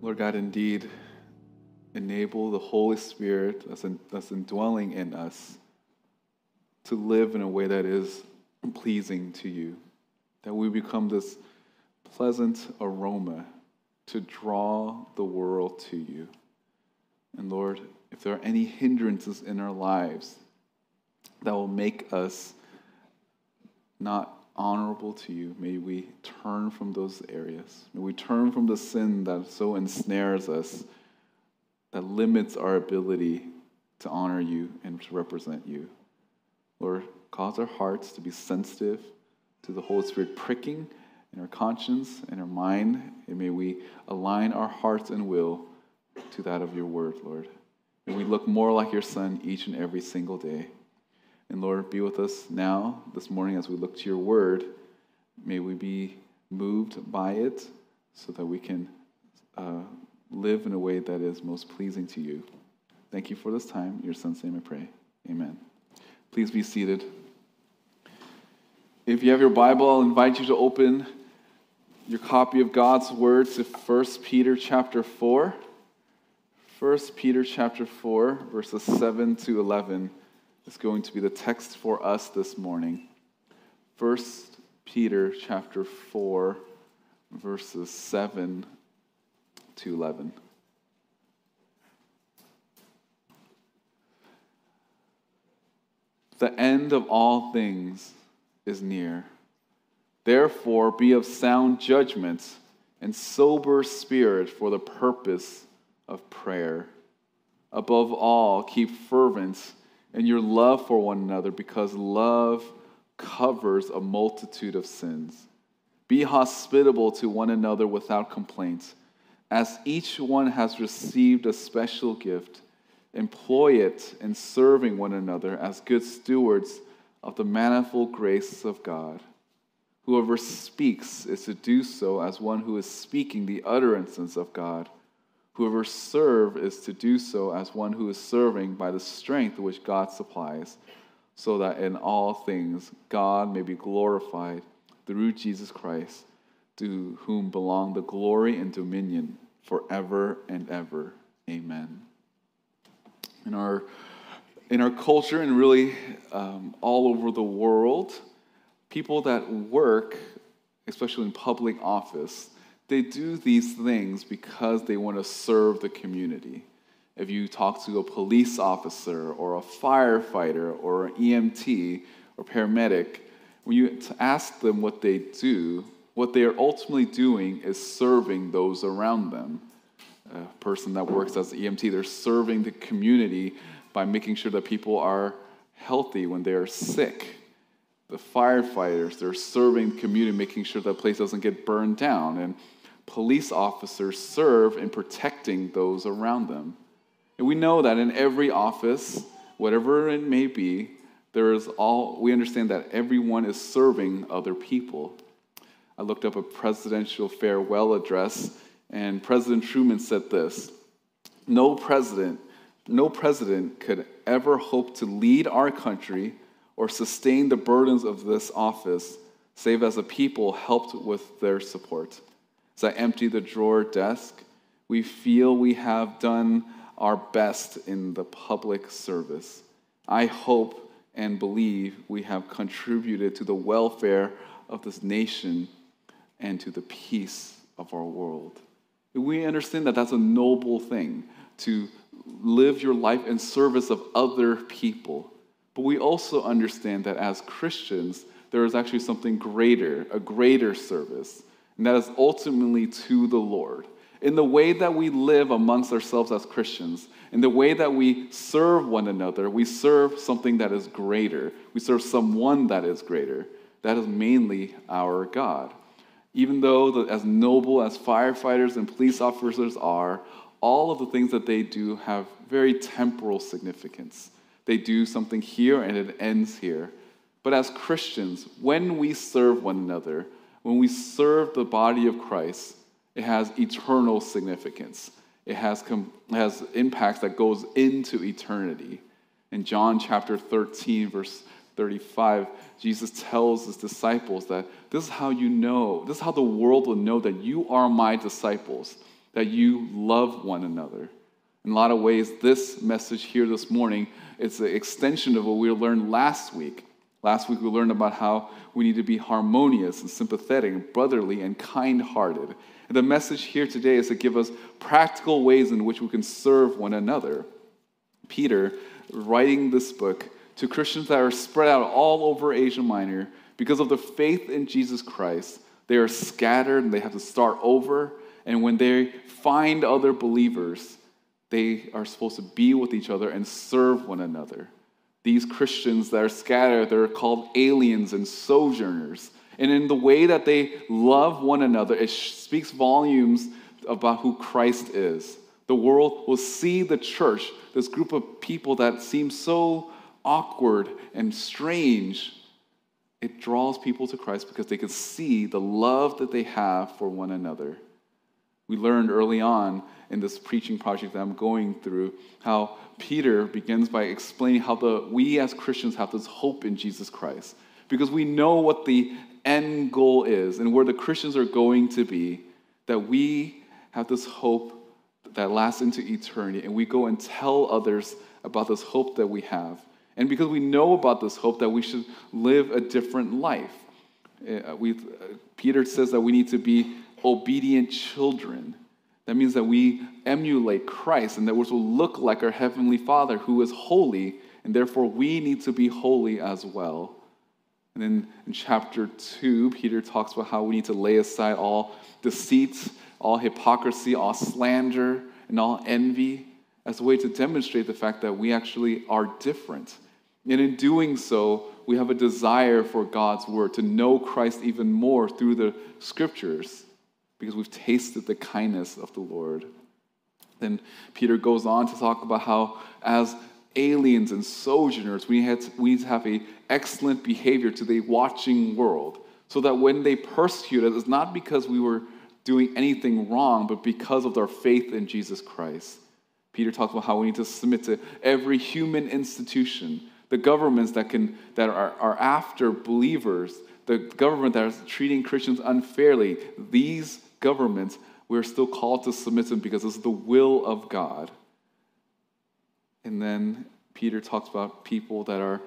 Lord God, indeed, enable the Holy Spirit that's indwelling in us to live in a way that is pleasing to you, that we become this pleasant aroma to draw the world to you. And Lord, if there are any hindrances in our lives that will make us not honorable to you, may we turn from those areas. May we turn from the sin that so ensnares us, that limits our ability to honor you and to represent you. Lord, cause our hearts to be sensitive to the Holy Spirit pricking in our conscience and our mind, and may we align our hearts and will to that of your word, Lord. May we look more like your Son each and every single day. And Lord, be with us now, this morning, as we look to your word. May we be moved by it so that we can live in a way that is most pleasing to you. Thank you for this time. In your Son's name I pray. Amen. Please be seated. If you have your Bible, I'll invite you to open your copy of God's Word to 1 Peter chapter 4. 1 Peter chapter 4, verses 7 to 11. It's going to be the text for us this morning. 1 Peter chapter 4, verses 7 to 11. The end of all things is near. Therefore, be of sound judgment and sober spirit for the purpose of prayer. Above all, keep fervent in your love for one another, because love covers a multitude of sins. Be hospitable to one another without complaint. As each one has received a special gift, employ it in serving one another as good stewards of the manifold graces of God. Whoever speaks is to do so as one who is speaking the utterances of God. Whoever serves is to do so as one who is serving by the strength which God supplies, so that in all things God may be glorified through Jesus Christ, to whom belong the glory and dominion forever and ever. Amen. In our culture and really all over the world, people that work, especially in public office, they do these things because they want to serve the community. If you talk to a police officer or a firefighter or an EMT or paramedic, when you ask them what they do, what they are ultimately doing is serving those around them. A person that works as an EMT, they're serving the community by making sure that people are healthy when they are sick. The firefighters, they're serving the community, making sure that place doesn't get burned down. And police officers serve in protecting those around them. And we know that in every office, whatever it may be, we understand that everyone is serving other people. I looked up a presidential farewell address, and President Truman said this: "No president could ever hope to lead our country or sustain the burdens of this office, save as a people helped with their support. As I empty the drawer desk, we feel we have done our best in the public service. I hope and believe we have contributed to the welfare of this nation and to the peace of our world." We understand that that's a noble thing, to live your life in service of other people. But we also understand that as Christians, there is actually something greater, a greater service, and that is ultimately to the Lord. In the way that we live amongst ourselves as Christians, in the way that we serve one another, we serve something that is greater. We serve someone that is greater. That is mainly our God. Even though as noble as firefighters and police officers are, all of the things that they do have very temporal significance. They do something here and it ends here. But as Christians, when we serve one another, when we serve the body of Christ, it has eternal significance. It has impacts that goes into eternity. In John chapter 13, verse 35, Jesus tells his disciples that this is how the world will know that you are my disciples, that you love one another. In a lot of ways, this message here this morning, it's an extension of what we learned last week. Last week we learned about how we need to be harmonious and sympathetic and brotherly and kind-hearted. And the message here today is to give us practical ways in which we can serve one another. Peter, writing this book to Christians that are spread out all over Asia Minor, because of the faith in Jesus Christ, they are scattered and they have to start over. And when they find other believers, they are supposed to be with each other and serve one another. These Christians that are scattered, they're called aliens and sojourners. And in the way that they love one another, it speaks volumes about who Christ is. The world will see the church, this group of people that seem so awkward and strange. It draws people to Christ because they can see the love that they have for one another. We learned early on in this preaching project that I'm going through how Peter begins by explaining how we as Christians have this hope in Jesus Christ, because we know what the end goal is and where the Christians are going to be, that we have this hope that lasts into eternity, and we go and tell others about this hope that we have. And because we know about this hope, that we should live a different life. Peter says that we need to be obedient children. That means that we emulate Christ and that we're to look like our Heavenly Father who is holy, and therefore we need to be holy as well. And then in chapter 2, Peter talks about how we need to lay aside all deceit, all hypocrisy, all slander, and all envy as a way to demonstrate the fact that we actually are different. And in doing so, we have a desire for God's word, to know Christ even more through the scriptures, because we've tasted the kindness of the Lord. Then Peter goes on to talk about how as aliens and sojourners, we need to have an excellent behavior to the watching world, so that when they persecute us, it's not because we were doing anything wrong, but because of our faith in Jesus Christ. Peter talks about how we need to submit to every human institution, the governments that are after believers, the government that is treating Christians unfairly. These governments, we're still called to submit to them because this is the will of God. And then Peter talks about people that are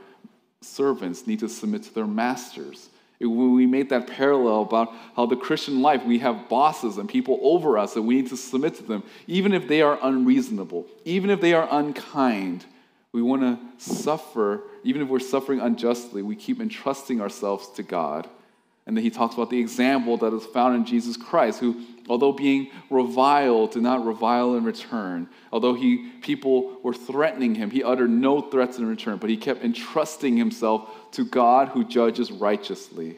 servants need to submit to their masters. When we made that parallel about how the Christian life, we have bosses and people over us and we need to submit to them, even if they are unreasonable, even if they are unkind. We want to suffer, even if we're suffering unjustly, we keep entrusting ourselves to God. And then he talks about the example that is found in Jesus Christ, who, although being reviled, did not revile in return. Although people were threatening him, he uttered no threats in return, but he kept entrusting himself to God who judges righteously.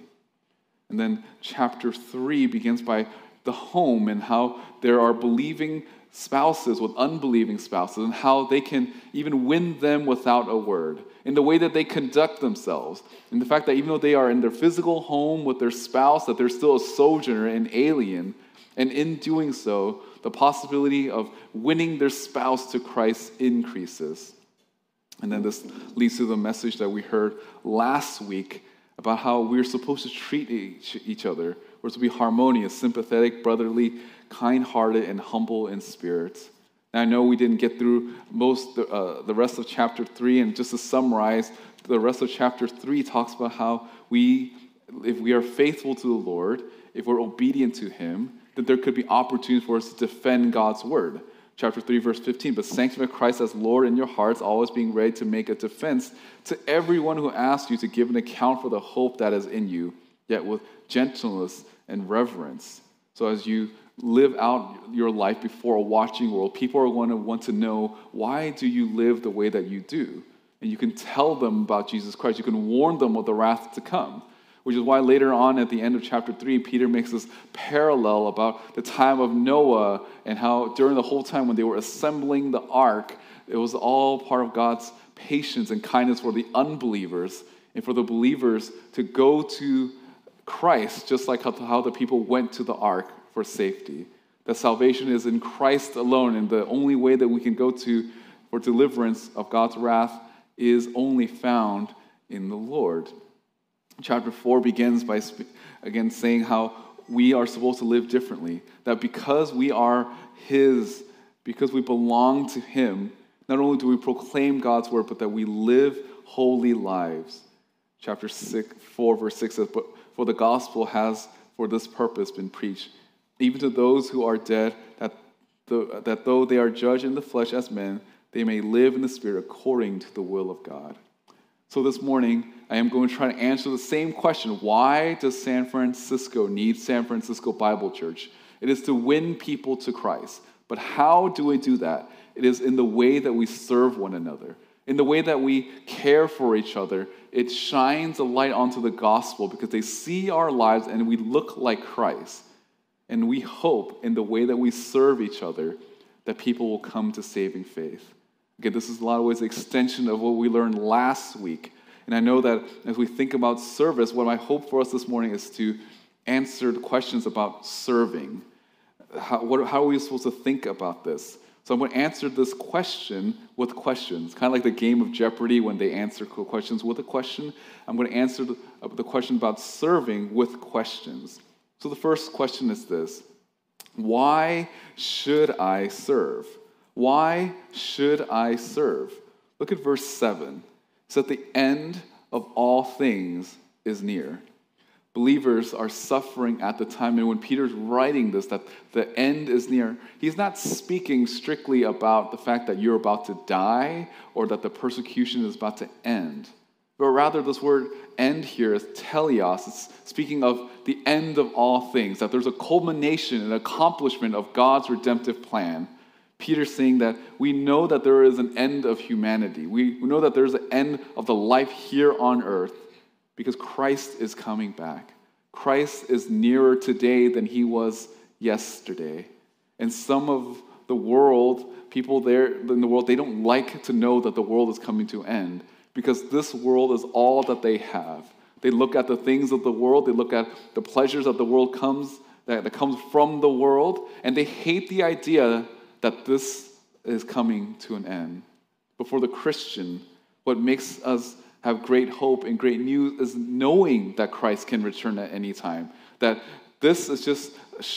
And then chapter 3 begins by the home and how there are believing spouses with unbelieving spouses and how they can even win them without a word, in the way that they conduct themselves, in the fact that even though they are in their physical home with their spouse, that they're still a sojourner, an alien, and in doing so, the possibility of winning their spouse to Christ increases. And then this leads to the message that we heard last week about how we're supposed to treat each other. We're to be harmonious, sympathetic, brotherly, kind-hearted, and humble in spirit. Now, I know we didn't get through the rest of chapter 3, and just to summarize, the rest of chapter 3 talks about how if we are faithful to the Lord, if we're obedient to Him, that there could be opportunities for us to defend God's word. Chapter 3, verse 15, "But sanctify Christ as Lord in your hearts, always being ready to make a defense to everyone who asks you to give an account for the hope that is in you, yet with gentleness and reverence." So as you live out your life before a watching world, people are going to want to know, why do you live the way that you do? And you can tell them about Jesus Christ. You can warn them of the wrath to come, which is why later on at the end of chapter 3, Peter makes this parallel about the time of Noah and how during the whole time when they were assembling the ark, it was all part of God's patience and kindness for the unbelievers and for the believers to go to Christ, just like how the people went to the ark for safety. That salvation is in Christ alone, and the only way that we can go to for deliverance of God's wrath is only found in the Lord. Chapter 4 begins by, again, saying how we are supposed to live differently. That because we are His, because we belong to Him, not only do we proclaim God's word, but that we live holy lives. Chapter 4, verse 6 says, "But for the gospel has for this purpose been preached, even to those who are dead, that though they are judged in the flesh as men, they may live in the spirit according to the will of God." So this morning, I am going to try to answer the same question. Why does San Francisco need San Francisco Bible Church? It is to win people to Christ. But how do we do that? It is in the way that we serve one another, in the way that we care for each other. It shines a light onto the gospel because they see our lives and we look like Christ. And we hope in the way that we serve each other that people will come to saving faith. Again, this is in a lot of ways an extension of what we learned last week. And I know that as we think about service, what my hope for us this morning is to answer the questions about serving. How are we supposed to think about this? So I'm going to answer this question with questions, kind of like the game of Jeopardy when they answer questions with a question. I'm going to answer the question about serving with questions. So the first question is this: why should I serve? Why should I serve? Look at verse 7. It's that the end of all things is near. Believers are suffering at the time, and when Peter's writing this, that the end is near, he's not speaking strictly about the fact that you're about to die or that the persecution is about to end. But rather, this word end here is teleos. It's speaking of the end of all things, that there's a culmination and accomplishment of God's redemptive plan. Peter's saying that we know that there is an end of humanity. We know that there's an end of the life here on earth because Christ is coming back. Christ is nearer today than he was yesterday. And some of the world, people there in the world, they don't like to know that the world is coming to an end because this world is all that they have. They look at the things of the world. They look at the pleasures of the world that comes from the world, and they hate the idea that this is coming to an end. But for the Christian, what makes us have great hope and great news is knowing that Christ can return at any time. That this is just,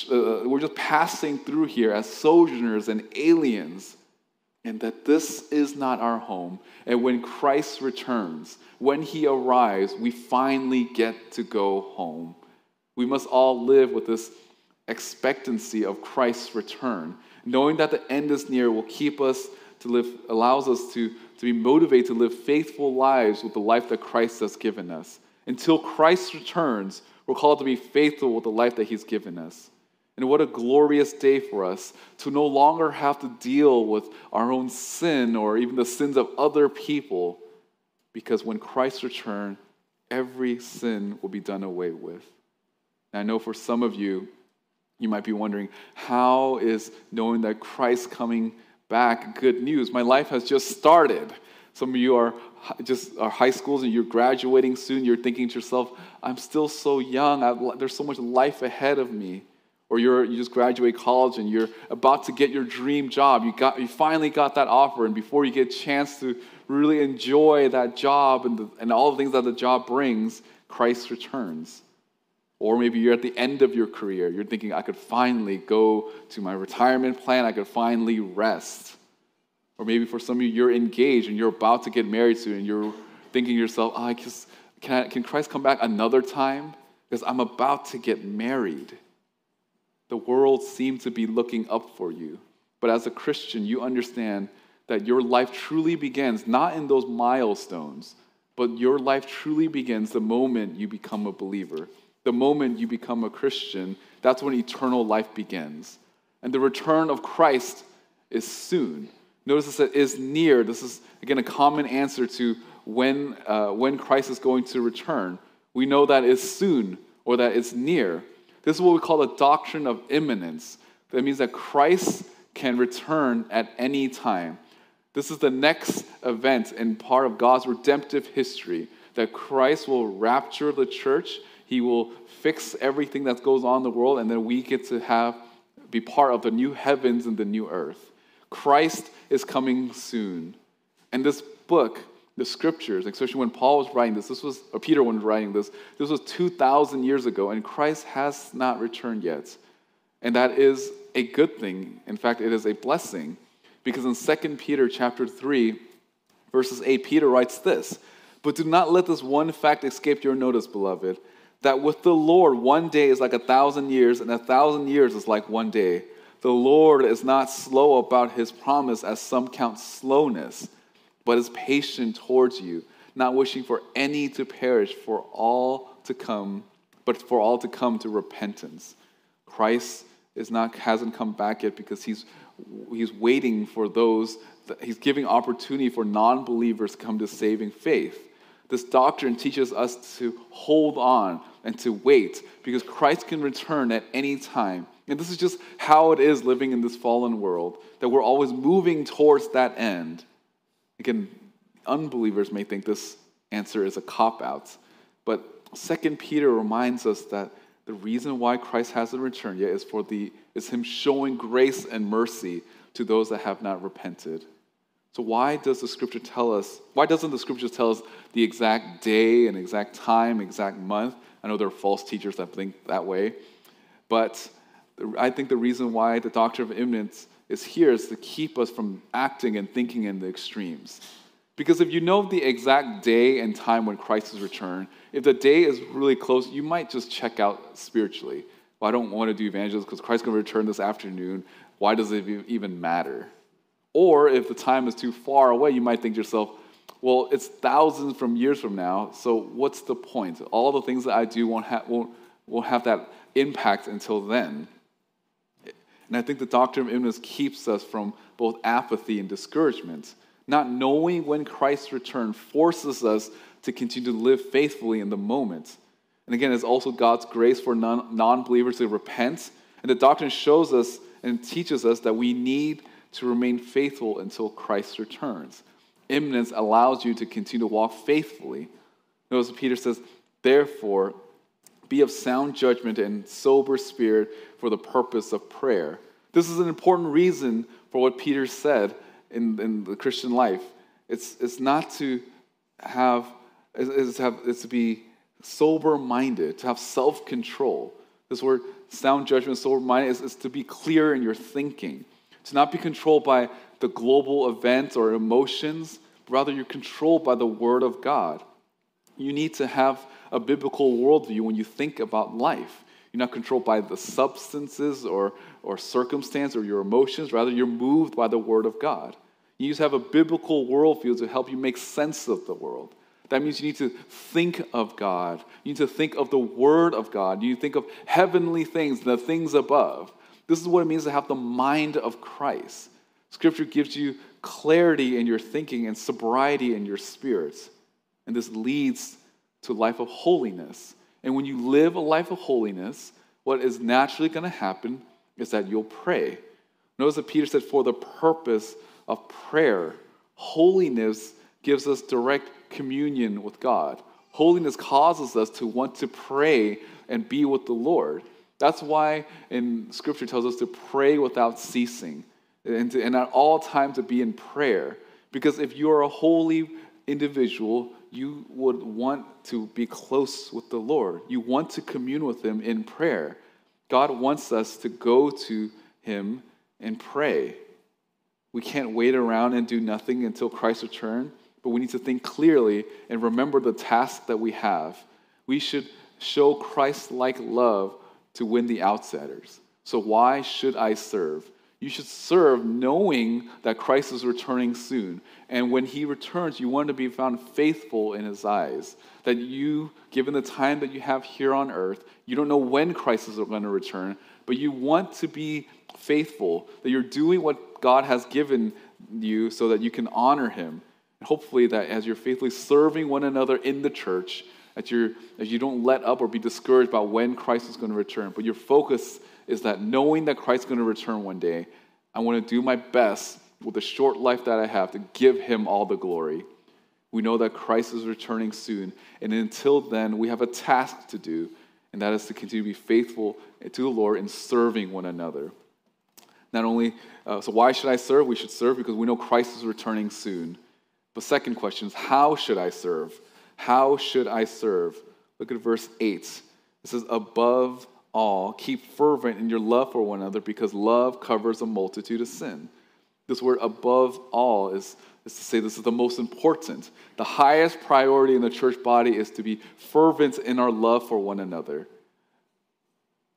we're just passing through here as sojourners and aliens, and that this is not our home. And when Christ returns, when he arrives, we finally get to go home. We must all live with this expectancy of Christ's return. Knowing that the end is near will keep us to live, allows us to be motivated to live faithful lives with the life that Christ has given us. Until Christ returns, we're called to be faithful with the life that he's given us. And what a glorious day for us to no longer have to deal with our own sin or even the sins of other people, because when Christ returns, every sin will be done away with. And I know for some of you, you might be wondering, how is knowing that Christ's coming back good news? My life has just started. Some of you are high schools and you're graduating soon. You're thinking to yourself, I'm still so young. There's so much life ahead of me. Or you just graduate college and you're about to get your dream job. You finally got that offer. And before you get a chance to really enjoy that job and all the things that the job brings, Christ returns. Or maybe you're at the end of your career. You're thinking, I could finally go to my retirement plan. I could finally rest. Or maybe for some of you, you're engaged and you're about to get married soon, and you're thinking to yourself, oh, can Christ come back another time? Because I'm about to get married. The world seems to be looking up for you. But as a Christian, you understand that your life truly begins, not in those milestones, but your life truly begins the moment you become a believer. The moment you become a Christian, that's when eternal life begins. And the return of Christ is soon. Notice this, it is near. This is, again, a common answer to when Christ is going to return. We know that it's soon or that it's near. This is what we call the doctrine of imminence. That means that Christ can return at any time. This is the next event and part of God's redemptive history, that Christ will rapture the church. He will fix everything that goes on in the world, and then we get to be part of the new heavens and the new earth. Christ is coming soon. And this book the scriptures, especially when Paul was writing this, or Peter was writing this was 2,000 years ago, and Christ has not returned yet. And that is a good thing. In fact, it is a blessing, because in 2 Peter chapter 3, verses 8, Peter writes this, "But do not let this one fact escape your notice, beloved, that with the Lord 1 day is like 1,000 years, and 1,000 years is like 1 day. The Lord is not slow about his promise, as some count slowness, but is patient towards you, not wishing for any to perish, for all to come to repentance." Christ hasn't come back yet, because he's waiting for those, he's giving opportunity for non-believers to come to saving faith. This doctrine teaches us to hold on and to wait, because Christ can return at any time. And this is just how it is living in this fallen world, that we're always moving towards that end. Again, unbelievers may think this answer is a cop-out, but 2 Peter reminds us that the reason why Christ hasn't returned yet is him showing grace and mercy to those that have not repented. So why doesn't the scripture tell us the exact day and exact time, exact month? I know there are false teachers that think that way, but I think the reason why the doctrine of imminence is here is to keep us from acting and thinking in the extremes. Because if you know the exact day and time when Christ is returned, if the day is really close, you might just check out spiritually. Well, I don't want to do evangelism because Christ's going to return this afternoon. Why does it even matter? Or if the time is too far away, you might think to yourself, well, it's thousands from years from now, so what's the point? All the things that I do won't have that impact until then. And I think the doctrine of imminence keeps us from both apathy and discouragement. Not knowing when Christ's return forces us to continue to live faithfully in the moment. And again, it's also God's grace for non-believers to repent. And the doctrine shows us and teaches us that we need to remain faithful until Christ returns. Imminence allows you to continue to walk faithfully. Notice Peter says, "Therefore, be of sound judgment and sober spirit for the purpose of prayer." This is an important reason for what Peter said in the Christian life. It's to be sober-minded, to have self-control. This word, sound judgment, sober-minded, is to be clear in your thinking, to not be controlled by the global events or emotions. Rather, you're controlled by the Word of God. You need to have a biblical worldview when you think about life. You're not controlled by the substances or circumstance or your emotions. Rather, you're moved by the Word of God. You need to have a biblical worldview to help you make sense of the world. That means you need to think of God. You need to think of the Word of God. You need to think of heavenly things, the things above. This is what it means to have the mind of Christ. Scripture gives you clarity in your thinking and sobriety in your spirits. And this leads to a life of holiness. And when you live a life of holiness, what is naturally going to happen is that you'll pray. Notice that Peter said, for the purpose of prayer. Holiness gives us direct communion with God. Holiness causes us to want to pray and be with the Lord. That's why in Scripture it tells us to pray without ceasing and at all times to be in prayer. Because if you are a holy individual, you would want to be close with the Lord. You want to commune with him in prayer. God wants us to go to him and pray. We can't wait around and do nothing until Christ's return, but we need to think clearly and remember the task that we have. We should show Christ-like love to win the outsiders. So why should I serve? You should serve knowing that Christ is returning soon. And when he returns, you want to be found faithful in his eyes. That you, given the time that you have here on earth, you don't know when Christ is going to return, but you want to be faithful, that you're doing what God has given you so that you can honor him. And hopefully that as you're faithfully serving one another in the church, that you don't let up or be discouraged about when Christ is going to return, but your focus is that knowing that Christ's going to return one day, I want to do my best with the short life that I have to give him all the glory. We know that Christ is returning soon, and until then, we have a task to do, and that is to continue to be faithful to the Lord in serving one another. Not only, so why should I serve? We should serve because we know Christ is returning soon. The second question is, how should I serve? How should I serve? Look at verse 8. It says, above all, keep fervent in your love for one another, because love covers a multitude of sin. This word above all is to say this is the most important. The highest priority in the church body is to be fervent in our love for one another.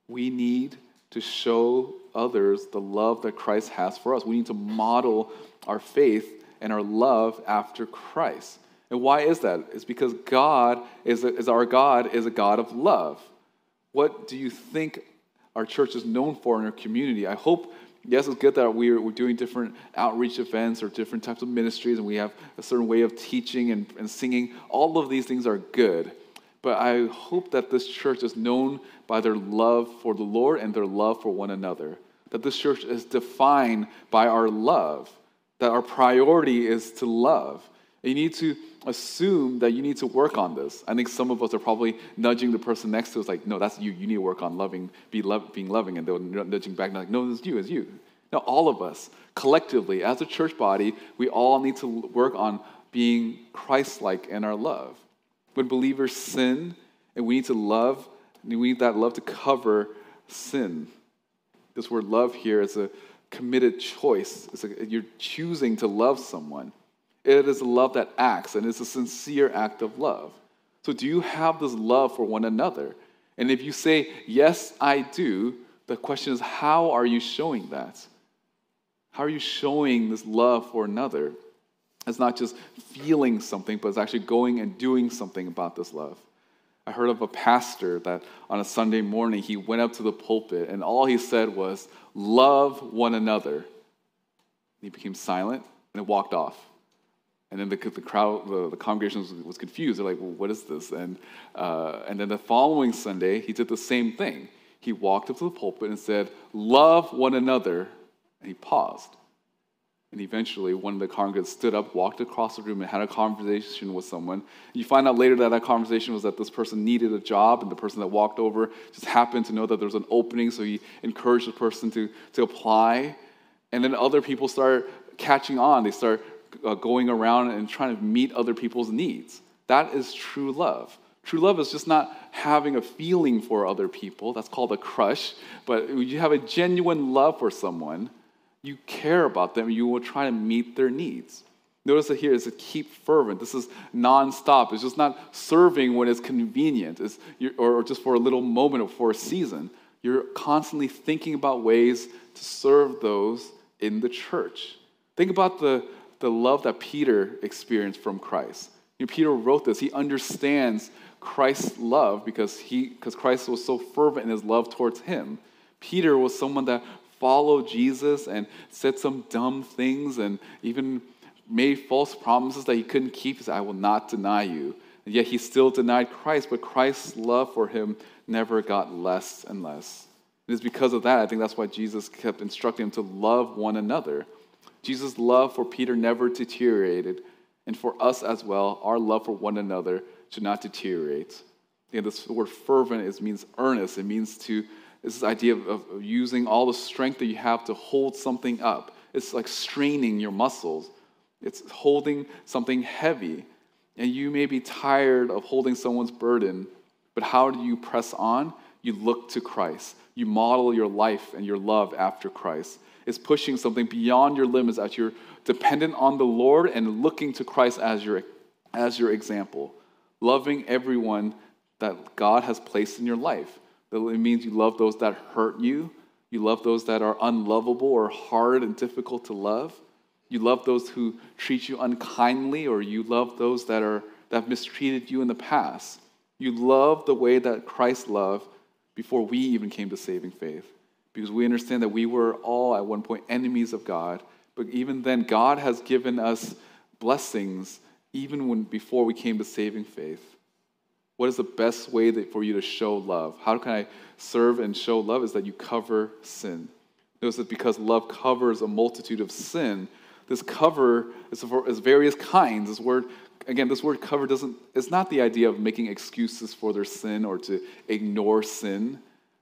We need to show others the love that Christ has for us. We need to model our faith and our love after Christ. And why is that? It's because God is a God of love. What do you think our church is known for in our community? I hope, yes, it's good that we're doing different outreach events or different types of ministries, and we have a certain way of teaching and singing. All of these things are good. But I hope that this church is known by their love for the Lord and their love for one another. That this church is defined by our love. That our priority is to love. You need to assume that you need to work on this. I think some of us are probably nudging the person next to us like, no, that's you. You need to work on being loving. And they're nudging back and like, no, it's you, it's you. No, all of us, collectively, as a church body, we all need to work on being Christ-like in our love. When believers sin, and we need to love, and we need that love to cover sin. This word love here is a committed choice. You're choosing to love someone. It is a love that acts, and it's a sincere act of love. So do you have this love for one another? And if you say, yes, I do, the question is, how are you showing that? How are you showing this love for another? It's not just feeling something, but it's actually going and doing something about this love. I heard of a pastor that on a Sunday morning, he went up to the pulpit, and all he said was, love one another. And he became silent, and walked off. And then the congregation was confused. They're like, well, what is this? And then the following Sunday, he did the same thing. He walked up to the pulpit and said, love one another. And he paused. And eventually, one of the congregants stood up, walked across the room, and had a conversation with someone. You find out later that conversation was that this person needed a job, and the person that walked over just happened to know that there was an opening, so he encouraged the person to apply. And then other people start catching on. They start going around and trying to meet other people's needs. That is true love. True love is just not having a feeling for other people. That's called a crush. But when you have a genuine love for someone, you care about them, you will try to meet their needs. Notice that here is to keep fervent. This is nonstop. It's just not serving when it's convenient or just for a little moment or for a season. You're constantly thinking about ways to serve those in the church. Think about the love that Peter experienced from Christ. You know, Peter wrote this. He understands Christ's love because Christ was so fervent in his love towards him. Peter was someone that followed Jesus and said some dumb things and even made false promises that he couldn't keep. He said, I will not deny you. And yet he still denied Christ, but Christ's love for him never got less and less. It is because of that, I think that's why Jesus kept instructing him to love one another. Jesus' love for Peter never deteriorated, and for us as well, our love for one another should not deteriorate. Again, this word fervent means earnest. It means it's this idea of using all the strength that you have to hold something up. It's like straining your muscles. It's holding something heavy, and you may be tired of holding someone's burden, but how do you press on? You look to Christ. You model your life and your love after Christ. Is pushing something beyond your limits as you're dependent on the Lord and looking to Christ as your example. Loving everyone that God has placed in your life. It means you love those that hurt you. You love those that are unlovable or hard and difficult to love. You love those who treat you unkindly, or you love those that have mistreated you in the past. You love the way that Christ loved before we even came to saving faith. Because we understand that we were all at one point enemies of God, but even then God has given us blessings even before we came to saving faith. What is the best way for you to show love? How can I serve and show love is that you cover sin. Notice that because love covers a multitude of sin, this cover is various kinds. This word cover it's not the idea of making excuses for their sin or to ignore sin.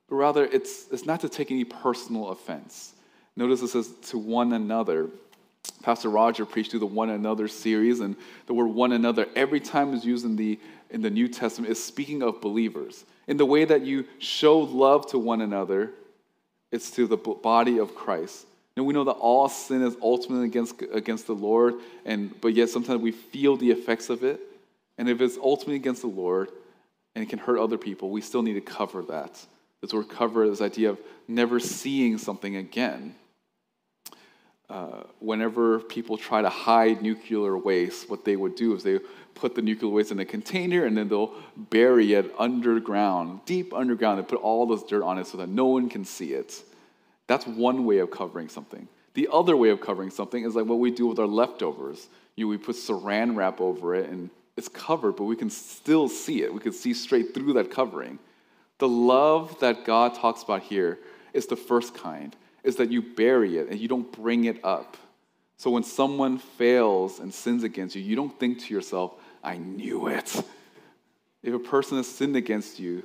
But rather, it's not to take any personal offense. Notice it says to one another. Pastor Roger preached through the one another series, and the word one another every time is used in the New Testament is speaking of believers. In the way that you show love to one another, it's to the body of Christ. And we know that all sin is ultimately against the Lord, but yet sometimes we feel the effects of it. And if it's ultimately against the Lord and it can hurt other people, we still need to cover that. This word cover, this idea of never seeing something again. Whenever people try to hide nuclear waste, what they would do is they put the nuclear waste in a container and then they'll bury it underground, deep underground, and put all this dirt on it so that no one can see it. That's one way of covering something. The other way of covering something is like what we do with our leftovers. We put saran wrap over it and it's covered, but we can still see it. We can see straight through that covering. The love that God talks about here is the first kind, is that you bury it and you don't bring it up. So when someone fails and sins against you, you don't think to yourself, I knew it. If a person has sinned against you,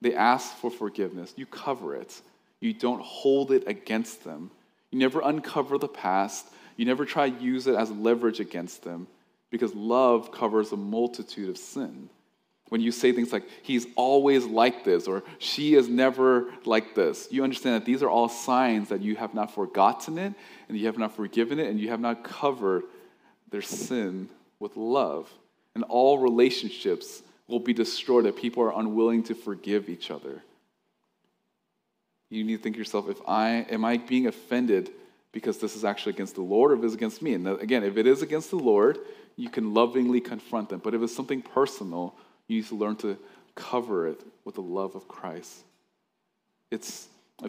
they ask for forgiveness. You cover it. You don't hold it against them. You never uncover the past. You never try to use it as leverage against them, because love covers a multitude of sin. When you say things like, he's always like this, or she is never like this, you understand that these are all signs that you have not forgotten it, and you have not forgiven it, and you have not covered their sin with love. And all relationships will be destroyed if people are unwilling to forgive each other. You need to think to yourself, am I being offended because this is actually against the Lord, or if it's against me? And again, if it is against the Lord, you can lovingly confront them. But if it's something personal, you need to learn to cover it with the love of Christ. If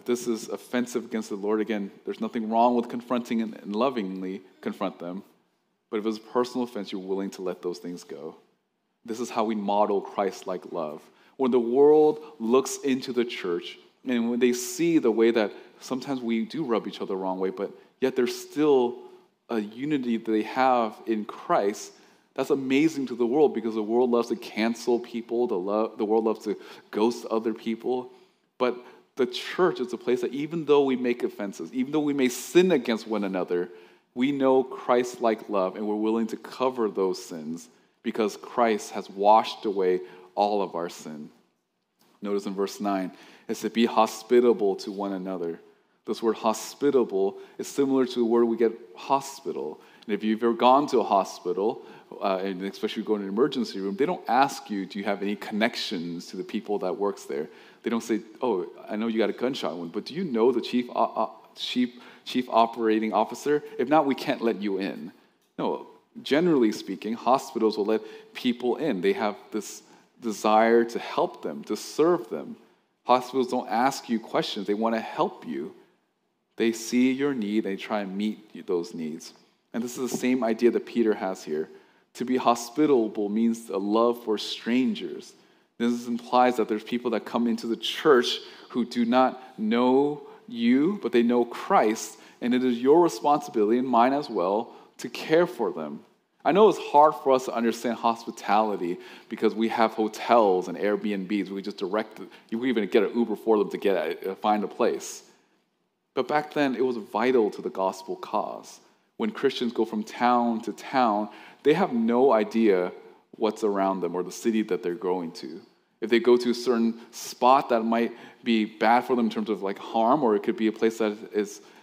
this is offensive against the Lord, again, there's nothing wrong with confronting and lovingly confront them. But if it's a personal offense, you're willing to let those things go. This is how we model Christ-like love. When the world looks into the church, and when they see the way that sometimes we do rub each other the wrong way, but yet there's still a unity that they have in Christ, that's amazing to the world, because the world loves to cancel people. The world loves to ghost other people. But the church is a place that even though we make offenses, even though we may sin against one another, we know Christ-like love, and we're willing to cover those sins because Christ has washed away all of our sin. Notice in verse 9, it says, be hospitable to one another. This word hospitable is similar to the word we get hospital. And if you've ever gone to a hospital, and especially going to an emergency room, they don't ask you, do you have any connections to the people that works there? They don't say, oh, I know you got a gunshot wound, but do you know the chief operating officer? If not, we can't let you in. No, generally speaking, hospitals will let people in. They have this desire to help them, to serve them. Hospitals don't ask you questions. They want to help you. They see your need. They try and meet those needs. And this is the same idea that Peter has here. To be hospitable means a love for strangers. This implies that there's people that come into the church who do not know you, but they know Christ, and it is your responsibility, and mine as well, to care for them. I know it's hard for us to understand hospitality because we have hotels and Airbnbs. We just you even get an Uber for them to find a place. But back then, it was vital to the gospel cause. When Christians go from town to town, they have no idea what's around them or the city that they're going to. If they go to a certain spot that might be bad for them in terms of like harm, or it could be a place that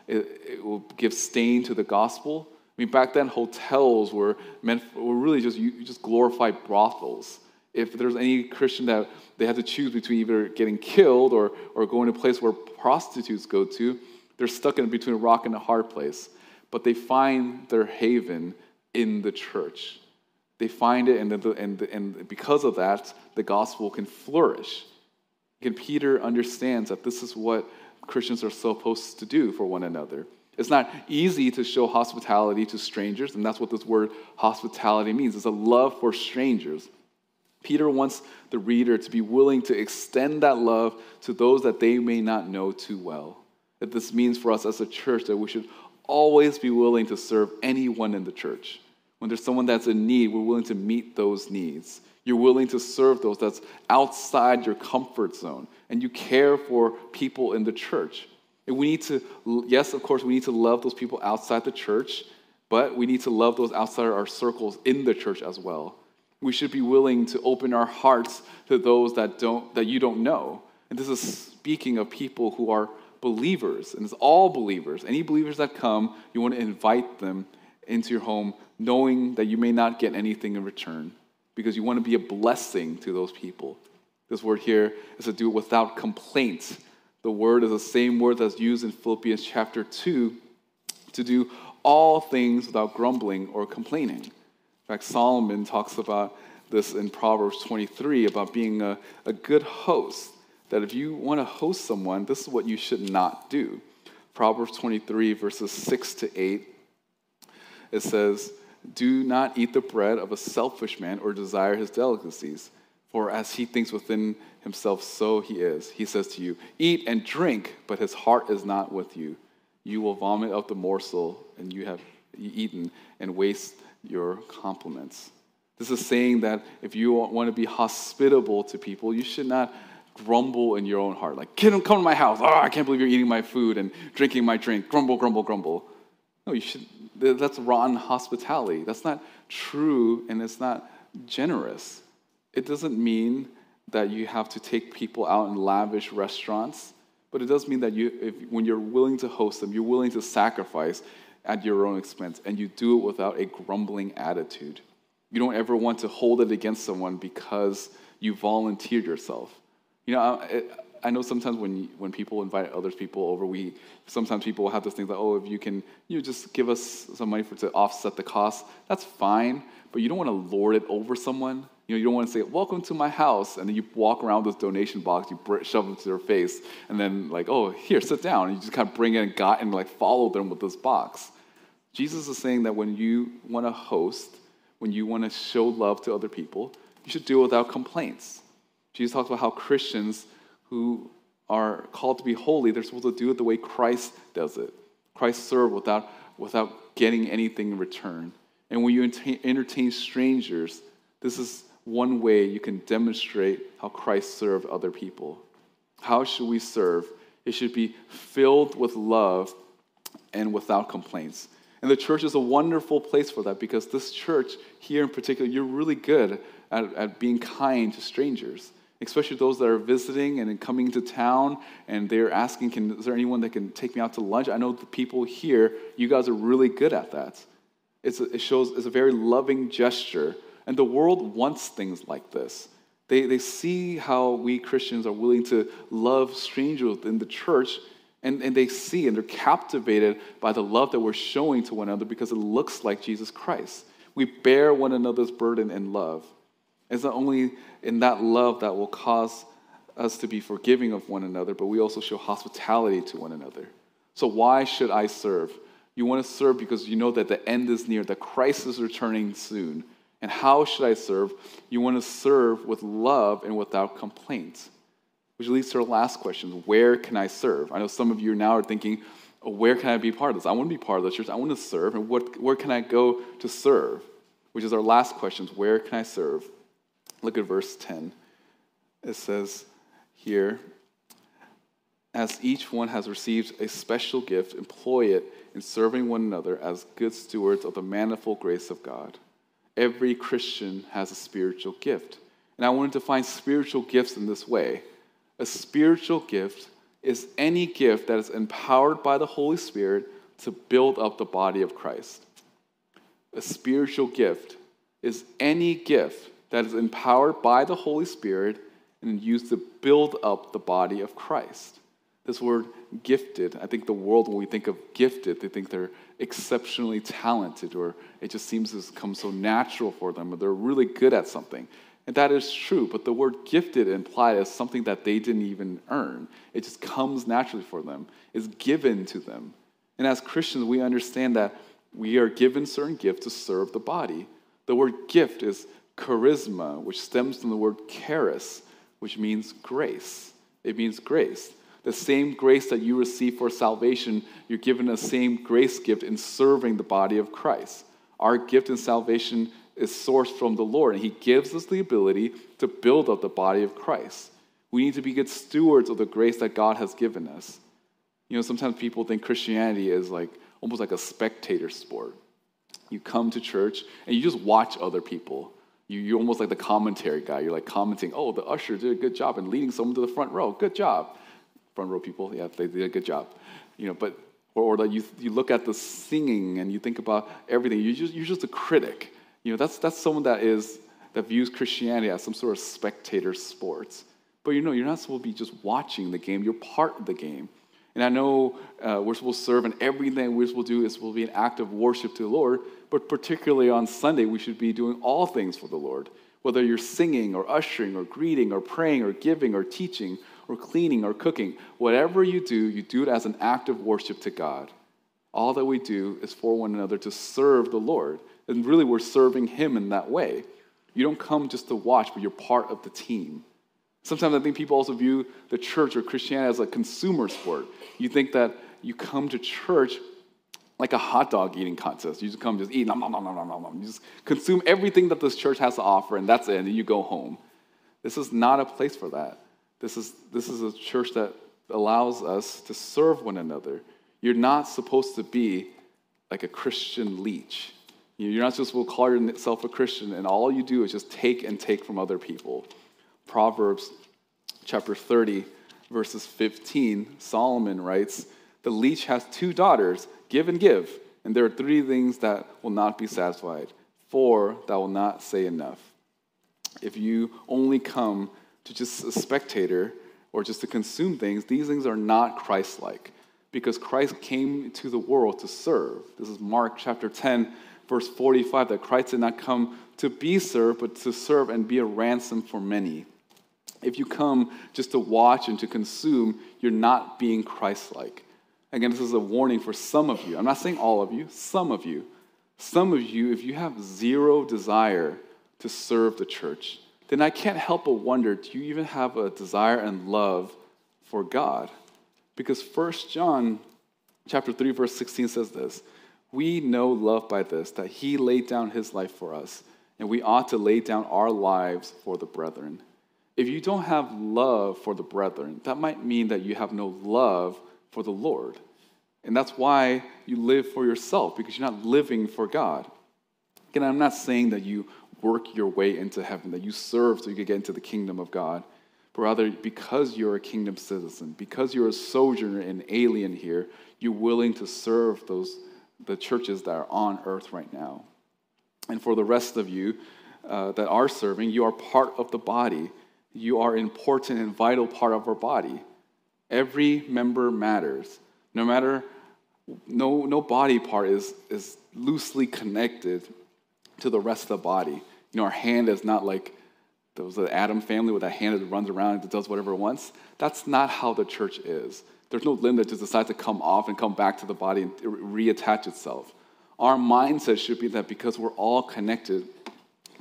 it will give stain to the gospel. I mean, back then, hotels were really just glorified brothels. If there's any Christian that they had to choose between either getting killed or going to a place where prostitutes go to, they're stuck in between a rock and a hard place. But they find their haven in the church. They find it, and because of that, the gospel can flourish. And Peter understands that this is what Christians are supposed to do for one another. It's not easy to show hospitality to strangers, and that's what this word hospitality means. It's a love for strangers. Peter wants the reader to be willing to extend that love to those that they may not know too well. That this means for us as a church that we should always be willing to serve anyone in the church. When there's someone that's in need, we're willing to meet those needs. You're willing to serve those that's outside your comfort zone, and you care for people in the church. And we need to, yes, of course, we need to love those people outside the church, But we need to love those outside our circles in the church as well. We should be willing to open our hearts to those that you don't know. And this is speaking of people who are believers, and it's all believers. Any believers that come, you want to invite them into your home, knowing that you may not get anything in return, because you want to be a blessing to those people. This word here is to do it without complaint. The word is the same word that's used in Philippians chapter 2, to do all things without grumbling or complaining. In fact, Solomon talks about this in Proverbs 23, about being a good host, that if you want to host someone, this is what you should not do. Proverbs 23, verses 6-8, it says, "Do not eat the bread of a selfish man or desire his delicacies, for as he thinks within himself, so he is. He says to you, eat and drink, but his heart is not with you. You will vomit up the morsel, and you have eaten and waste your compliments." This is saying that if you want to be hospitable to people, you should not grumble in your own heart. Like, "Come to my house. Oh, I can't believe you're eating my food and drinking my drink. Grumble, grumble, grumble." No, you should. That's rotten hospitality. That's not true, and it's not generous. It doesn't mean that you have to take people out in lavish restaurants, but it does mean that when you're willing to host them, you're willing to sacrifice at your own expense, and you do it without a grumbling attitude. You don't ever want to hold it against someone because you volunteered yourself. You know, I know sometimes when people invite other people over, sometimes people have this thing like, "Oh, if you just give us some money to offset the cost," that's fine. But you don't want to lord it over someone. You know, you don't want to say, "Welcome to my house," and then you walk around with this donation box, you shove it to their face, and then like, "Oh, here, sit down." And you just kind of bring it and like follow them with this box. Jesus is saying that when you want to host, when you want to show love to other people, you should do it without complaints. Jesus talks about how Christians who are called to be holy, they're supposed to do it the way Christ does it. Christ served without getting anything in return. And when you entertain strangers, this is one way you can demonstrate how Christ served other people. How should we serve? It should be filled with love and without complaints. And the church is a wonderful place for that, because this church here in particular, you're really good at being kind to strangers, especially those that are visiting and coming to town, and they're asking, "Is there anyone that can take me out to lunch?" I know the people here, you guys are really good at that. It's a very loving gesture, and the world wants things like this. They see how we Christians are willing to love strangers within the church, and they see, and they're captivated by the love that we're showing to one another, because it looks like Jesus Christ. We bear one another's burden in love. It's not only in that love that will cause us to be forgiving of one another, but we also show hospitality to one another. So why should I serve? You want to serve because you know that the end is near, that Christ is returning soon. And how should I serve? You want to serve with love and without complaint. Which leads to our last question: where can I serve? I know some of you now are thinking, "Oh, where can I be part of this? I want to be part of the church. I want to serve. And where can I go to serve?" Which is our last question: where can I serve? Look at verse 10. It says here, "As each one has received a special gift, employ it in serving one another as good stewards of the manifold grace of God." Every Christian has a spiritual gift. And I wanted to define spiritual gifts in this way. A spiritual gift is any gift that is empowered by the Holy Spirit to build up the body of Christ. A spiritual gift is any gift that is empowered by the Holy Spirit and used to build up the body of Christ. This word gifted, I think the world, when we think of gifted, they think they're exceptionally talented, or it just seems to come so natural for them, or they're really good at something. And that is true, but the word gifted implied as something that they didn't even earn. It just comes naturally for them. It's given to them. And as Christians, we understand that we are given certain gifts to serve the body. The word gift is charisma, which stems from the word charis, which means grace. It means grace. The same grace that you receive for salvation, you're given the same grace gift in serving the body of Christ. Our gift in salvation is sourced from the Lord, and He gives us the ability to build up the body of Christ. We need to be good stewards of the grace that God has given us. You know, sometimes people think Christianity is like almost like a spectator sport. You come to church and you just watch other people. You're almost like the commentary guy. You're like commenting, oh, the usher did a good job in leading someone to the front row. Good job. Front row people, yeah, they did a good job. You know, but or that you look at the singing and you think about everything. You're just a critic. You know, that's someone that views Christianity as some sort of spectator sports. But you know, you're not supposed to be just watching the game. You're part of the game. And I know we're supposed to serve, and everything we're supposed to do is supposed to be an act of worship to the Lord, but particularly on Sunday, we should be doing all things for the Lord, whether you're singing or ushering or greeting or praying or giving or teaching or cleaning or cooking. Whatever you do it as an act of worship to God. All that we do is for one another to serve the Lord, and really we're serving Him in that way. You don't come just to watch, but you're part of the team. Sometimes I think people also view the church or Christianity as a consumer sport. You think that you come to church like a hot dog eating contest. You just come, just eat, nom, nom, nom, nom, nom, nom. You just consume everything that this church has to offer, and that's it, and then you go home. This is not a place for that. This is a church that allows us to serve one another. You're not supposed to be like a Christian leech. You're not supposed to call yourself a Christian, and all you do is just take and take from other people. Proverbs chapter 30, verses 15, Solomon writes, "The leech has two daughters, give and give, and there are three things that will not be satisfied, four that will not say enough." If you only come to just a spectator or just to consume things, these things are not Christ-like, because Christ came to the world to serve. This is Mark chapter 10, verse 45, that Christ did not come to be served, but to serve and be a ransom for many. If you come just to watch and to consume, you're not being Christ-like. Again, this is a warning for some of you. I'm not saying all of you, some of you. Some of you, if you have zero desire to serve the church, then I can't help but wonder, do you even have a desire and love for God? Because 1 John chapter 3, verse 16 says this, "We know love by this, that he laid down his life for us, and we ought to lay down our lives for the brethren." If you don't have love for the brethren, that might mean that you have no love for the Lord. And that's why you live for yourself, because you're not living for God. Again, I'm not saying that you work your way into heaven, that you serve so you can get into the kingdom of God, but rather because you're a kingdom citizen, because you're a sojourner and alien here, you're willing to serve the churches that are on earth right now. And for the rest of you that are serving, you are part of the body. You are an important and vital part of our body. Every member matters. No matter, no body part is loosely connected to the rest of the body. You know, our hand is not like the Adam family with a hand that runs around and does whatever it wants. That's not how the church is. There's no limb that just decides to come off and come back to the body and reattach itself. Our mindset should be that because we're all connected,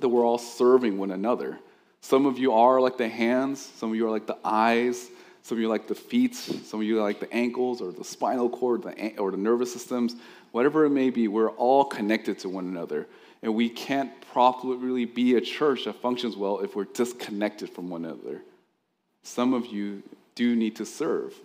that we're all serving one another. Some of you are like the hands. Some of you are like the eyes. Some of you are like the feet. Some of you are like the ankles or the spinal cord or the nervous systems. Whatever it may be, we're all connected to one another. And we can't properly be a church that functions well if we're disconnected from one another. Some of you do need to serve.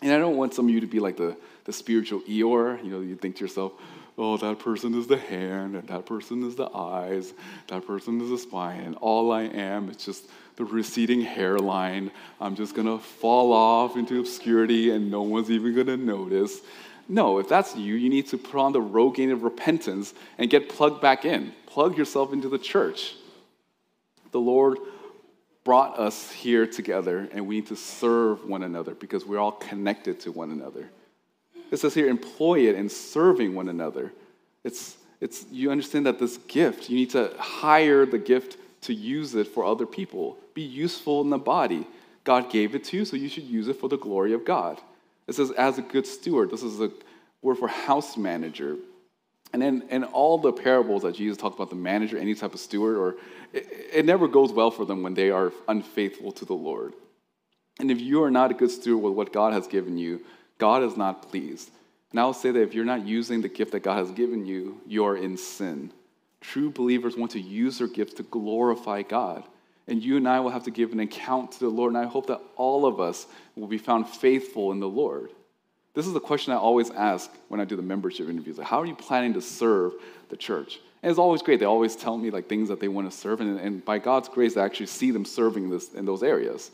And I don't want some of you to be like the spiritual Eeyore. You know, you think to yourself, oh, that person is the hand, and that person is the eyes, that person is the spine, and all I am is just the receding hairline. I'm just going to fall off into obscurity, and no one's even going to notice. No, if that's you, you need to put on the rogaine of repentance and get plugged back in. Plug yourself into the church. The Lord brought us here together, and we need to serve one another because we're all connected to one another. It says here, employ it in serving one another. It's you understand that this gift, you need to hire the gift to use it for other people. Be useful in the body. God gave it to you, so you should use it for the glory of God. It says, as a good steward. This is a word for house manager. And in all the parables that Jesus talked about, the manager, any type of steward, or it never goes well for them when they are unfaithful to the Lord. And if you are not a good steward with what God has given you, God is not pleased. And I will say that if you're not using the gift that God has given you, you're in sin. True believers want to use their gifts to glorify God. And you and I will have to give an account to the Lord, and I hope that all of us will be found faithful in the Lord. This is the question I always ask when I do the membership interviews. Like, how are you planning to serve the church? And it's always great. They always tell me like things that they want to serve, and by God's grace, I actually see them serving this in those areas.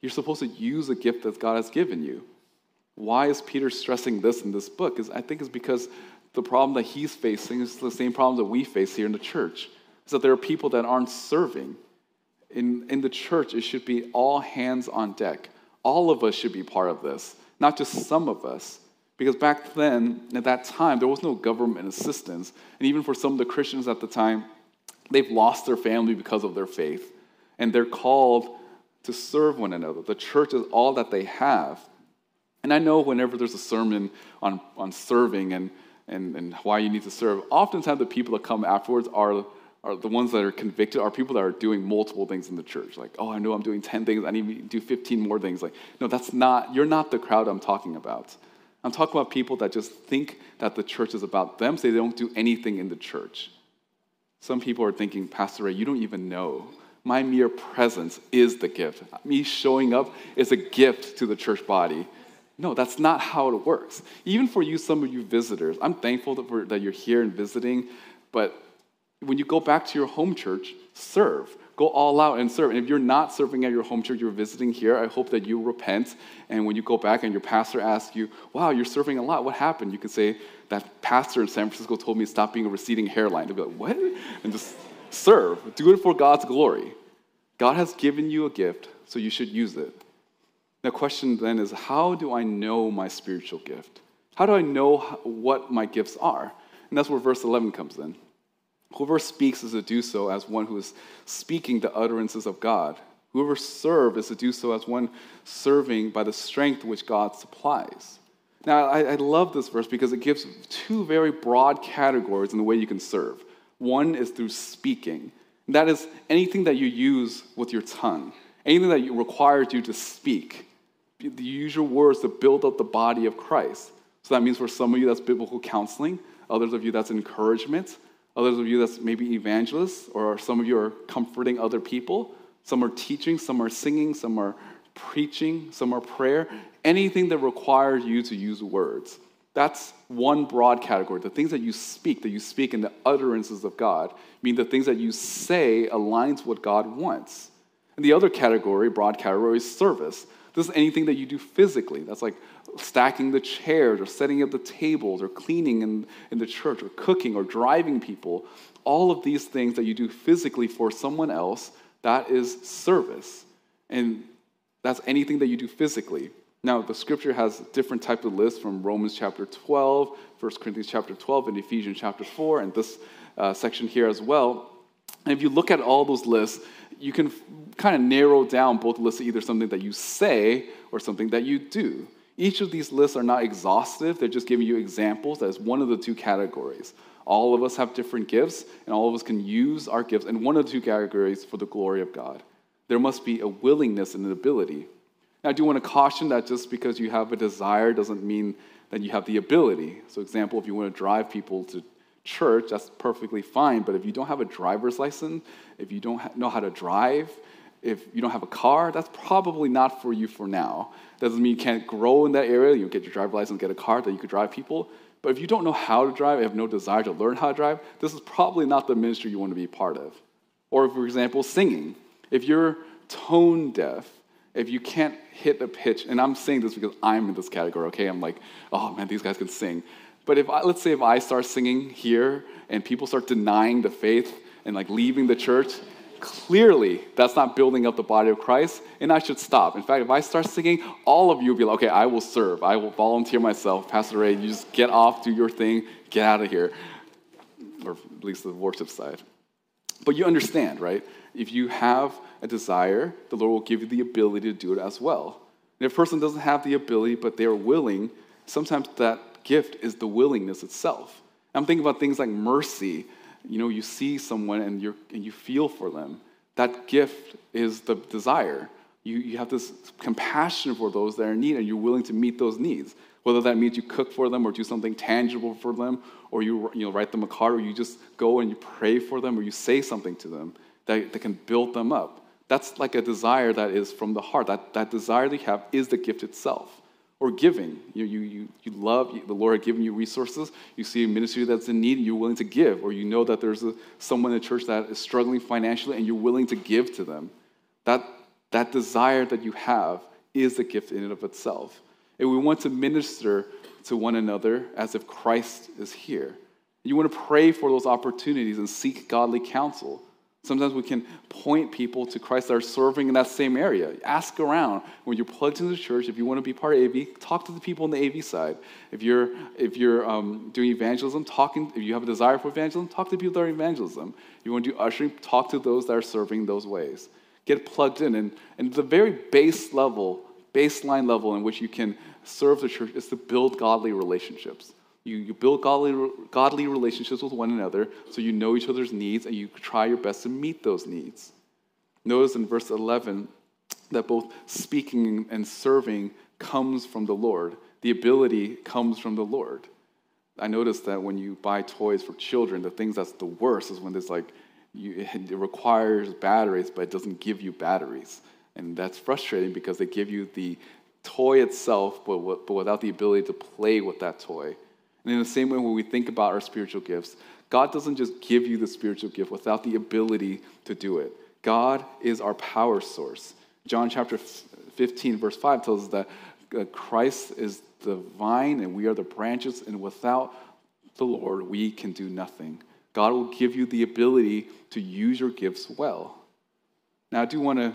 You're supposed to use the gift that God has given you. Why is Peter stressing this in this book? I think it's because the problem that he's facing is the same problem that we face here in the church. It's that there are people that aren't serving. In the church, it should be all hands on deck. All of us should be part of this, not just some of us. Because back then, at that time, there was no government assistance. And even for some of the Christians at the time, they've lost their family because of their faith. And they're called to serve one another. The church is all that they have. And I know whenever there's a sermon on serving and why you need to serve, oftentimes the people that come afterwards are the ones that are convicted, are people that are doing multiple things in the church. Like, oh, I know I'm doing 10 things. I need to do 15 more things. Like, no, you're not the crowd I'm talking about. I'm talking about people that just think that the church is about them, so they don't do anything in the church. Some people are thinking, Pastor Ray, you don't even know. My mere presence is the gift. Me showing up is a gift to the church body. No, that's not how it works. Even for you, some of you visitors, I'm thankful that you're here and visiting, but when you go back to your home church, serve. Go all out and serve. And if you're not serving at your home church, you're visiting here, I hope that you repent. And when you go back and your pastor asks you, wow, you're serving a lot. What happened? You can say, that pastor in San Francisco told me to stop being a receding hairline. They'll be like, what? And just serve. Do it for God's glory. God has given you a gift, so you should use it. The question then is, how do I know my spiritual gift? How do I know what my gifts are? And that's where verse 11 comes in. Whoever speaks is to do so as one who is speaking the utterances of God. Whoever serves is to do so as one serving by the strength which God supplies. Now, I love this verse because it gives two very broad categories in the way you can serve. One is through speaking. That is anything that you use with your tongue, anything that requires you to speak. You use your words to build up the body of Christ. So that means for some of you, that's biblical counseling. Others of you, that's encouragement. Others of you, that's maybe evangelists, or some of you are comforting other people. Some are teaching, some are singing, some are preaching, some are prayer. Anything that requires you to use words. That's one broad category. The things that you speak in the utterances of God, mean the things that you say aligns with what God wants. And the other category, broad category, is service. This is anything that you do physically. That's like stacking the chairs or setting up the tables or cleaning in the church or cooking or driving people. All of these things that you do physically for someone else, that is service. And that's anything that you do physically. Now, the scripture has different types of lists from Romans chapter 12, 1 Corinthians chapter 12, and Ephesians chapter 4, and this section here as well. And if you look at all those lists, you can kind of narrow down both lists to either something that you say or something that you do. Each of these lists are not exhaustive. They're just giving you examples. That's one of the two categories. All of us have different gifts, and all of us can use our gifts in one of the two categories for the glory of God. There must be a willingness and an ability. Now, I do want to caution that just because you have a desire doesn't mean that you have the ability. So, example, if you want to drive people to church, that's perfectly fine. But if you don't have a driver's license, if you don't know how to drive, if you don't have a car, that's probably not for you for now. Doesn't mean you can't grow in that area. You get your driver's license, get a car that you could drive people. But if you don't know how to drive, have no desire to learn how to drive, this is probably not the ministry you want to be part of. Or, for example, singing. If you're tone deaf, if you can't hit a pitch, and I'm saying this because I'm in this category, okay? I'm like, oh man, these guys can sing. But let's say I start singing here and people start denying the faith and like leaving the church, clearly that's not building up the body of Christ, and I should stop. In fact, if I start singing, all of you will be like, okay, I will serve. I will volunteer myself. Pastor Ray, you just get off, do your thing, get out of here. Or at least the worship side. But you understand, right? If you have a desire, the Lord will give you the ability to do it as well. And if a person doesn't have the ability but they are willing, sometimes that gift is the willingness itself. I'm thinking about things like mercy. You know, you see someone and you feel for them. That gift is the desire. You have this compassion for those that are in need, and you're willing to meet those needs. Whether that means you cook for them or do something tangible for them, or you write them a card, or you just go and you pray for them, or you say something to them that can build them up. That's like a desire that is from the heart. That desire that you have is the gift itself. Or giving. You love, the Lord has given you resources. You see a ministry that's in need, and you're willing to give. Or you know that there's someone in the church that is struggling financially, and you're willing to give to them. That desire that you have is a gift in and of itself. And we want to minister to one another as if Christ is here. You want to pray for those opportunities and seek godly counsel. Sometimes we can point people to Christ that are serving in that same area. Ask around. When you're plugged into the church, if you want to be part of AV, talk to the people on the AV side. If you're doing evangelism, if you have a desire for evangelism, talk to the people that are evangelism. If you want to do ushering, talk to those that are serving in those ways. Get plugged in. And the very baseline level in which you can serve the church is to build godly relationships. You build godly relationships with one another so you know each other's needs and you try your best to meet those needs. Notice in verse 11 that both speaking and serving comes from the Lord. The ability comes from the Lord. I noticed that when you buy toys for children, the things that's the worst is when it's like it requires batteries, but it doesn't give you batteries. And that's frustrating because they give you the toy itself, but without the ability to play with that toy. And in the same way, when we think about our spiritual gifts, God doesn't just give you the spiritual gift without the ability to do it. God is our power source. John chapter 15, verse 5 tells us that Christ is the vine and we are the branches, and without the Lord, we can do nothing. God will give you the ability to use your gifts well. Now, I do want to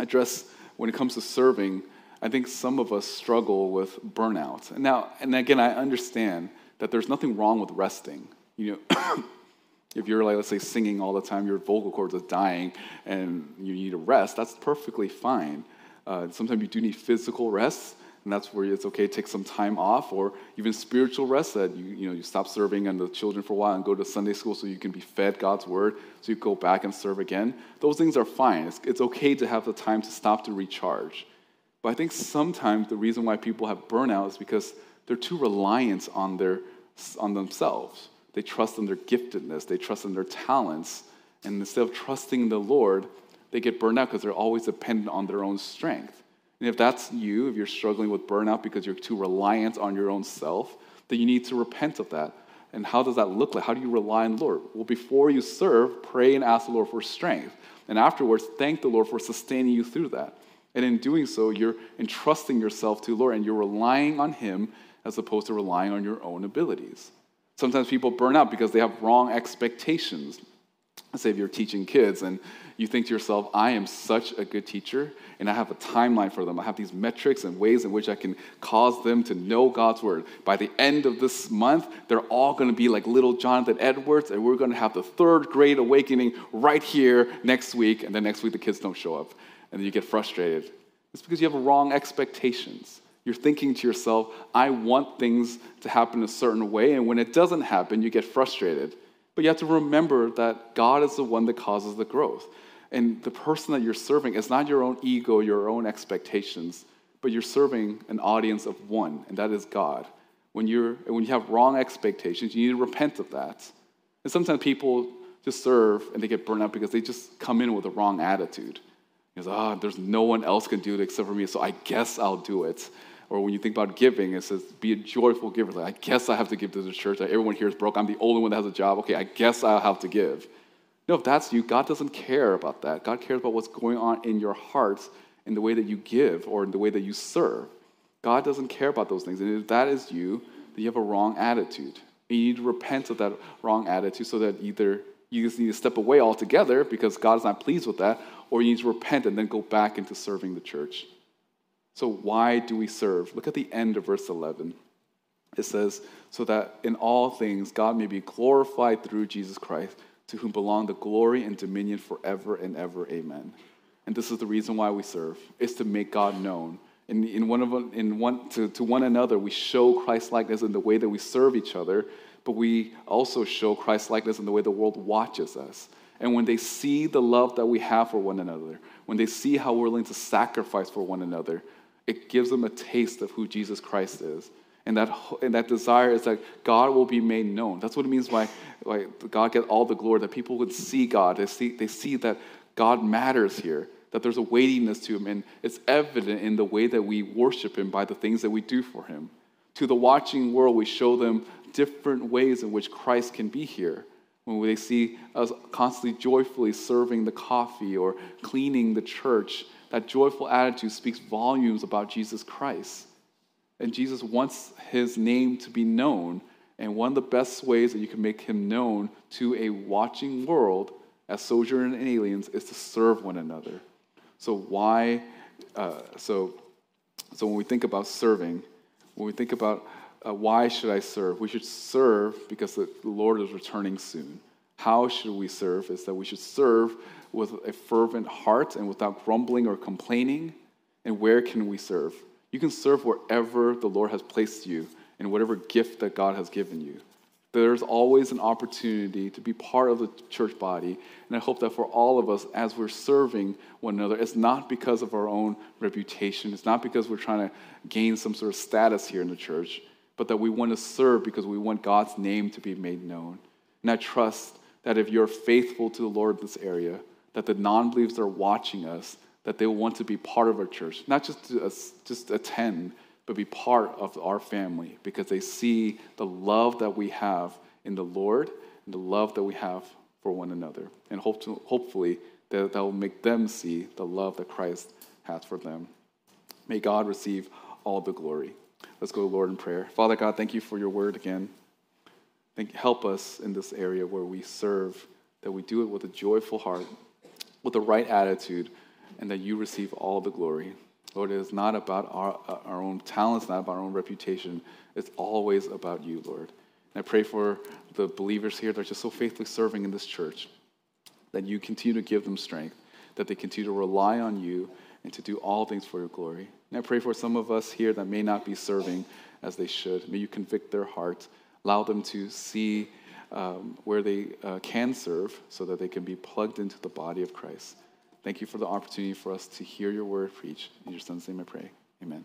address, when it comes to serving, I think some of us struggle with burnout. And again, I understand that there's nothing wrong with resting. If you're like, let's say, singing all the time, your vocal cords are dying, and you need a rest, that's perfectly fine. Sometimes you do need physical rest, and that's where it's okay to take some time off, or even spiritual rest that you stop serving on the children for a while and go to Sunday school so you can be fed God's word, so you go back and serve again. Those things are fine. It's okay to have the time to stop to recharge. But I think sometimes the reason why people have burnout is because they're too reliant on themselves. They trust in their giftedness. They trust in their talents. And instead of trusting the Lord, they get burned out because they're always dependent on their own strength. And if that's you, if you're struggling with burnout because you're too reliant on your own self, then you need to repent of that. And how does that look like? How do you rely on the Lord? Well, before you serve, pray and ask the Lord for strength. And afterwards, thank the Lord for sustaining you through that. And in doing so, you're entrusting yourself to the Lord, and you're relying on Him as opposed to relying on your own abilities. Sometimes people burn out because they have wrong expectations. Let's say if you're teaching kids, and you think to yourself, I am such a good teacher, and I have a timeline for them. I have these metrics and ways in which I can cause them to know God's word. By the end of this month, they're all going to be like little Jonathan Edwards, and we're going to have the third grade awakening right here next week, and then next week the kids don't show up. And then you get frustrated. It's because you have wrong expectations. You're thinking to yourself, I want things to happen a certain way, and when it doesn't happen, you get frustrated. But you have to remember that God is the one that causes the growth. And the person that you're serving is not your own ego, your own expectations, but you're serving an audience of one, and that is God. When you have wrong expectations, you need to repent of that. And sometimes people just serve, and they get burnt out because they just come in with the wrong attitude. He says, there's no one else can do it except for me, so I guess I'll do it. Or when you think about giving, it says, be a joyful giver. Like, I guess I have to give to the church. Like, everyone here is broke. I'm the only one that has a job. Okay, I guess I'll have to give. No, if that's you, God doesn't care about that. God cares about what's going on in your hearts in the way that you give or in the way that you serve. God doesn't care about those things. And if that is you, then you have a wrong attitude. And you need to repent of that wrong attitude so that either you just need to step away altogether because God is not pleased with that, or you need to repent and then go back into serving the church. So why do we serve? Look at the end of verse 11. It says, so that in all things God may be glorified through Jesus Christ, to whom belong the glory and dominion forever and ever. Amen. And this is the reason why we serve. It's to make God known. To one another, we show Christ-likeness in the way that we serve each other, but we also show Christ-likeness in the way the world watches us. And when they see the love that we have for one another, when they see how we're willing to sacrifice for one another, it gives them a taste of who Jesus Christ is. And that desire is that God will be made known. That's what it means by God get all the glory, that people would see God. They see that God matters here. that there's a weightiness to him, and it's evident in the way that we worship him by the things that we do for him. To the watching world, we show them different ways in which Christ can be here. When they see us constantly joyfully serving the coffee or cleaning the church, that joyful attitude speaks volumes about Jesus Christ. And Jesus wants his name to be known. And one of the best ways that you can make him known to a watching world as sojourners and aliens is to serve one another. So why? So when we think about serving, when we think about why should I serve? We should serve because the Lord is returning soon. How should we serve? Is that we should serve with a fervent heart and without grumbling or complaining. And where can we serve? You can serve wherever the Lord has placed you and whatever gift that God has given you. There's always an opportunity to be part of the church body, and I hope that for all of us, as we're serving one another, it's not because of our own reputation, it's not because we're trying to gain some sort of status here in the church, but that we want to serve because we want God's name to be made known. And I trust that if you're faithful to the Lord in this area, that the non-believers are watching us, that they will want to be part of our church, not just to just attend, but be part of our family, because they see the love that we have in the Lord and the love that we have for one another. And hopefully that will make them see the love that Christ has for them. May God receive all the glory. Let's go to the Lord in prayer. Father God, thank you for your word again. Help us in this area where we serve, that we do it with a joyful heart, with the right attitude, and that you receive all the glory. Lord, it is not about our own talents, not about our own reputation. It's always about you, Lord. And I pray for the believers here that are just so faithfully serving in this church, that you continue to give them strength, that they continue to rely on you and to do all things for your glory. And I pray for some of us here that may not be serving as they should. May you convict their hearts. Allow them to see where they can serve so that they can be plugged into the body of Christ. Thank you for the opportunity for us to hear your word preached. In your son's name I pray. Amen.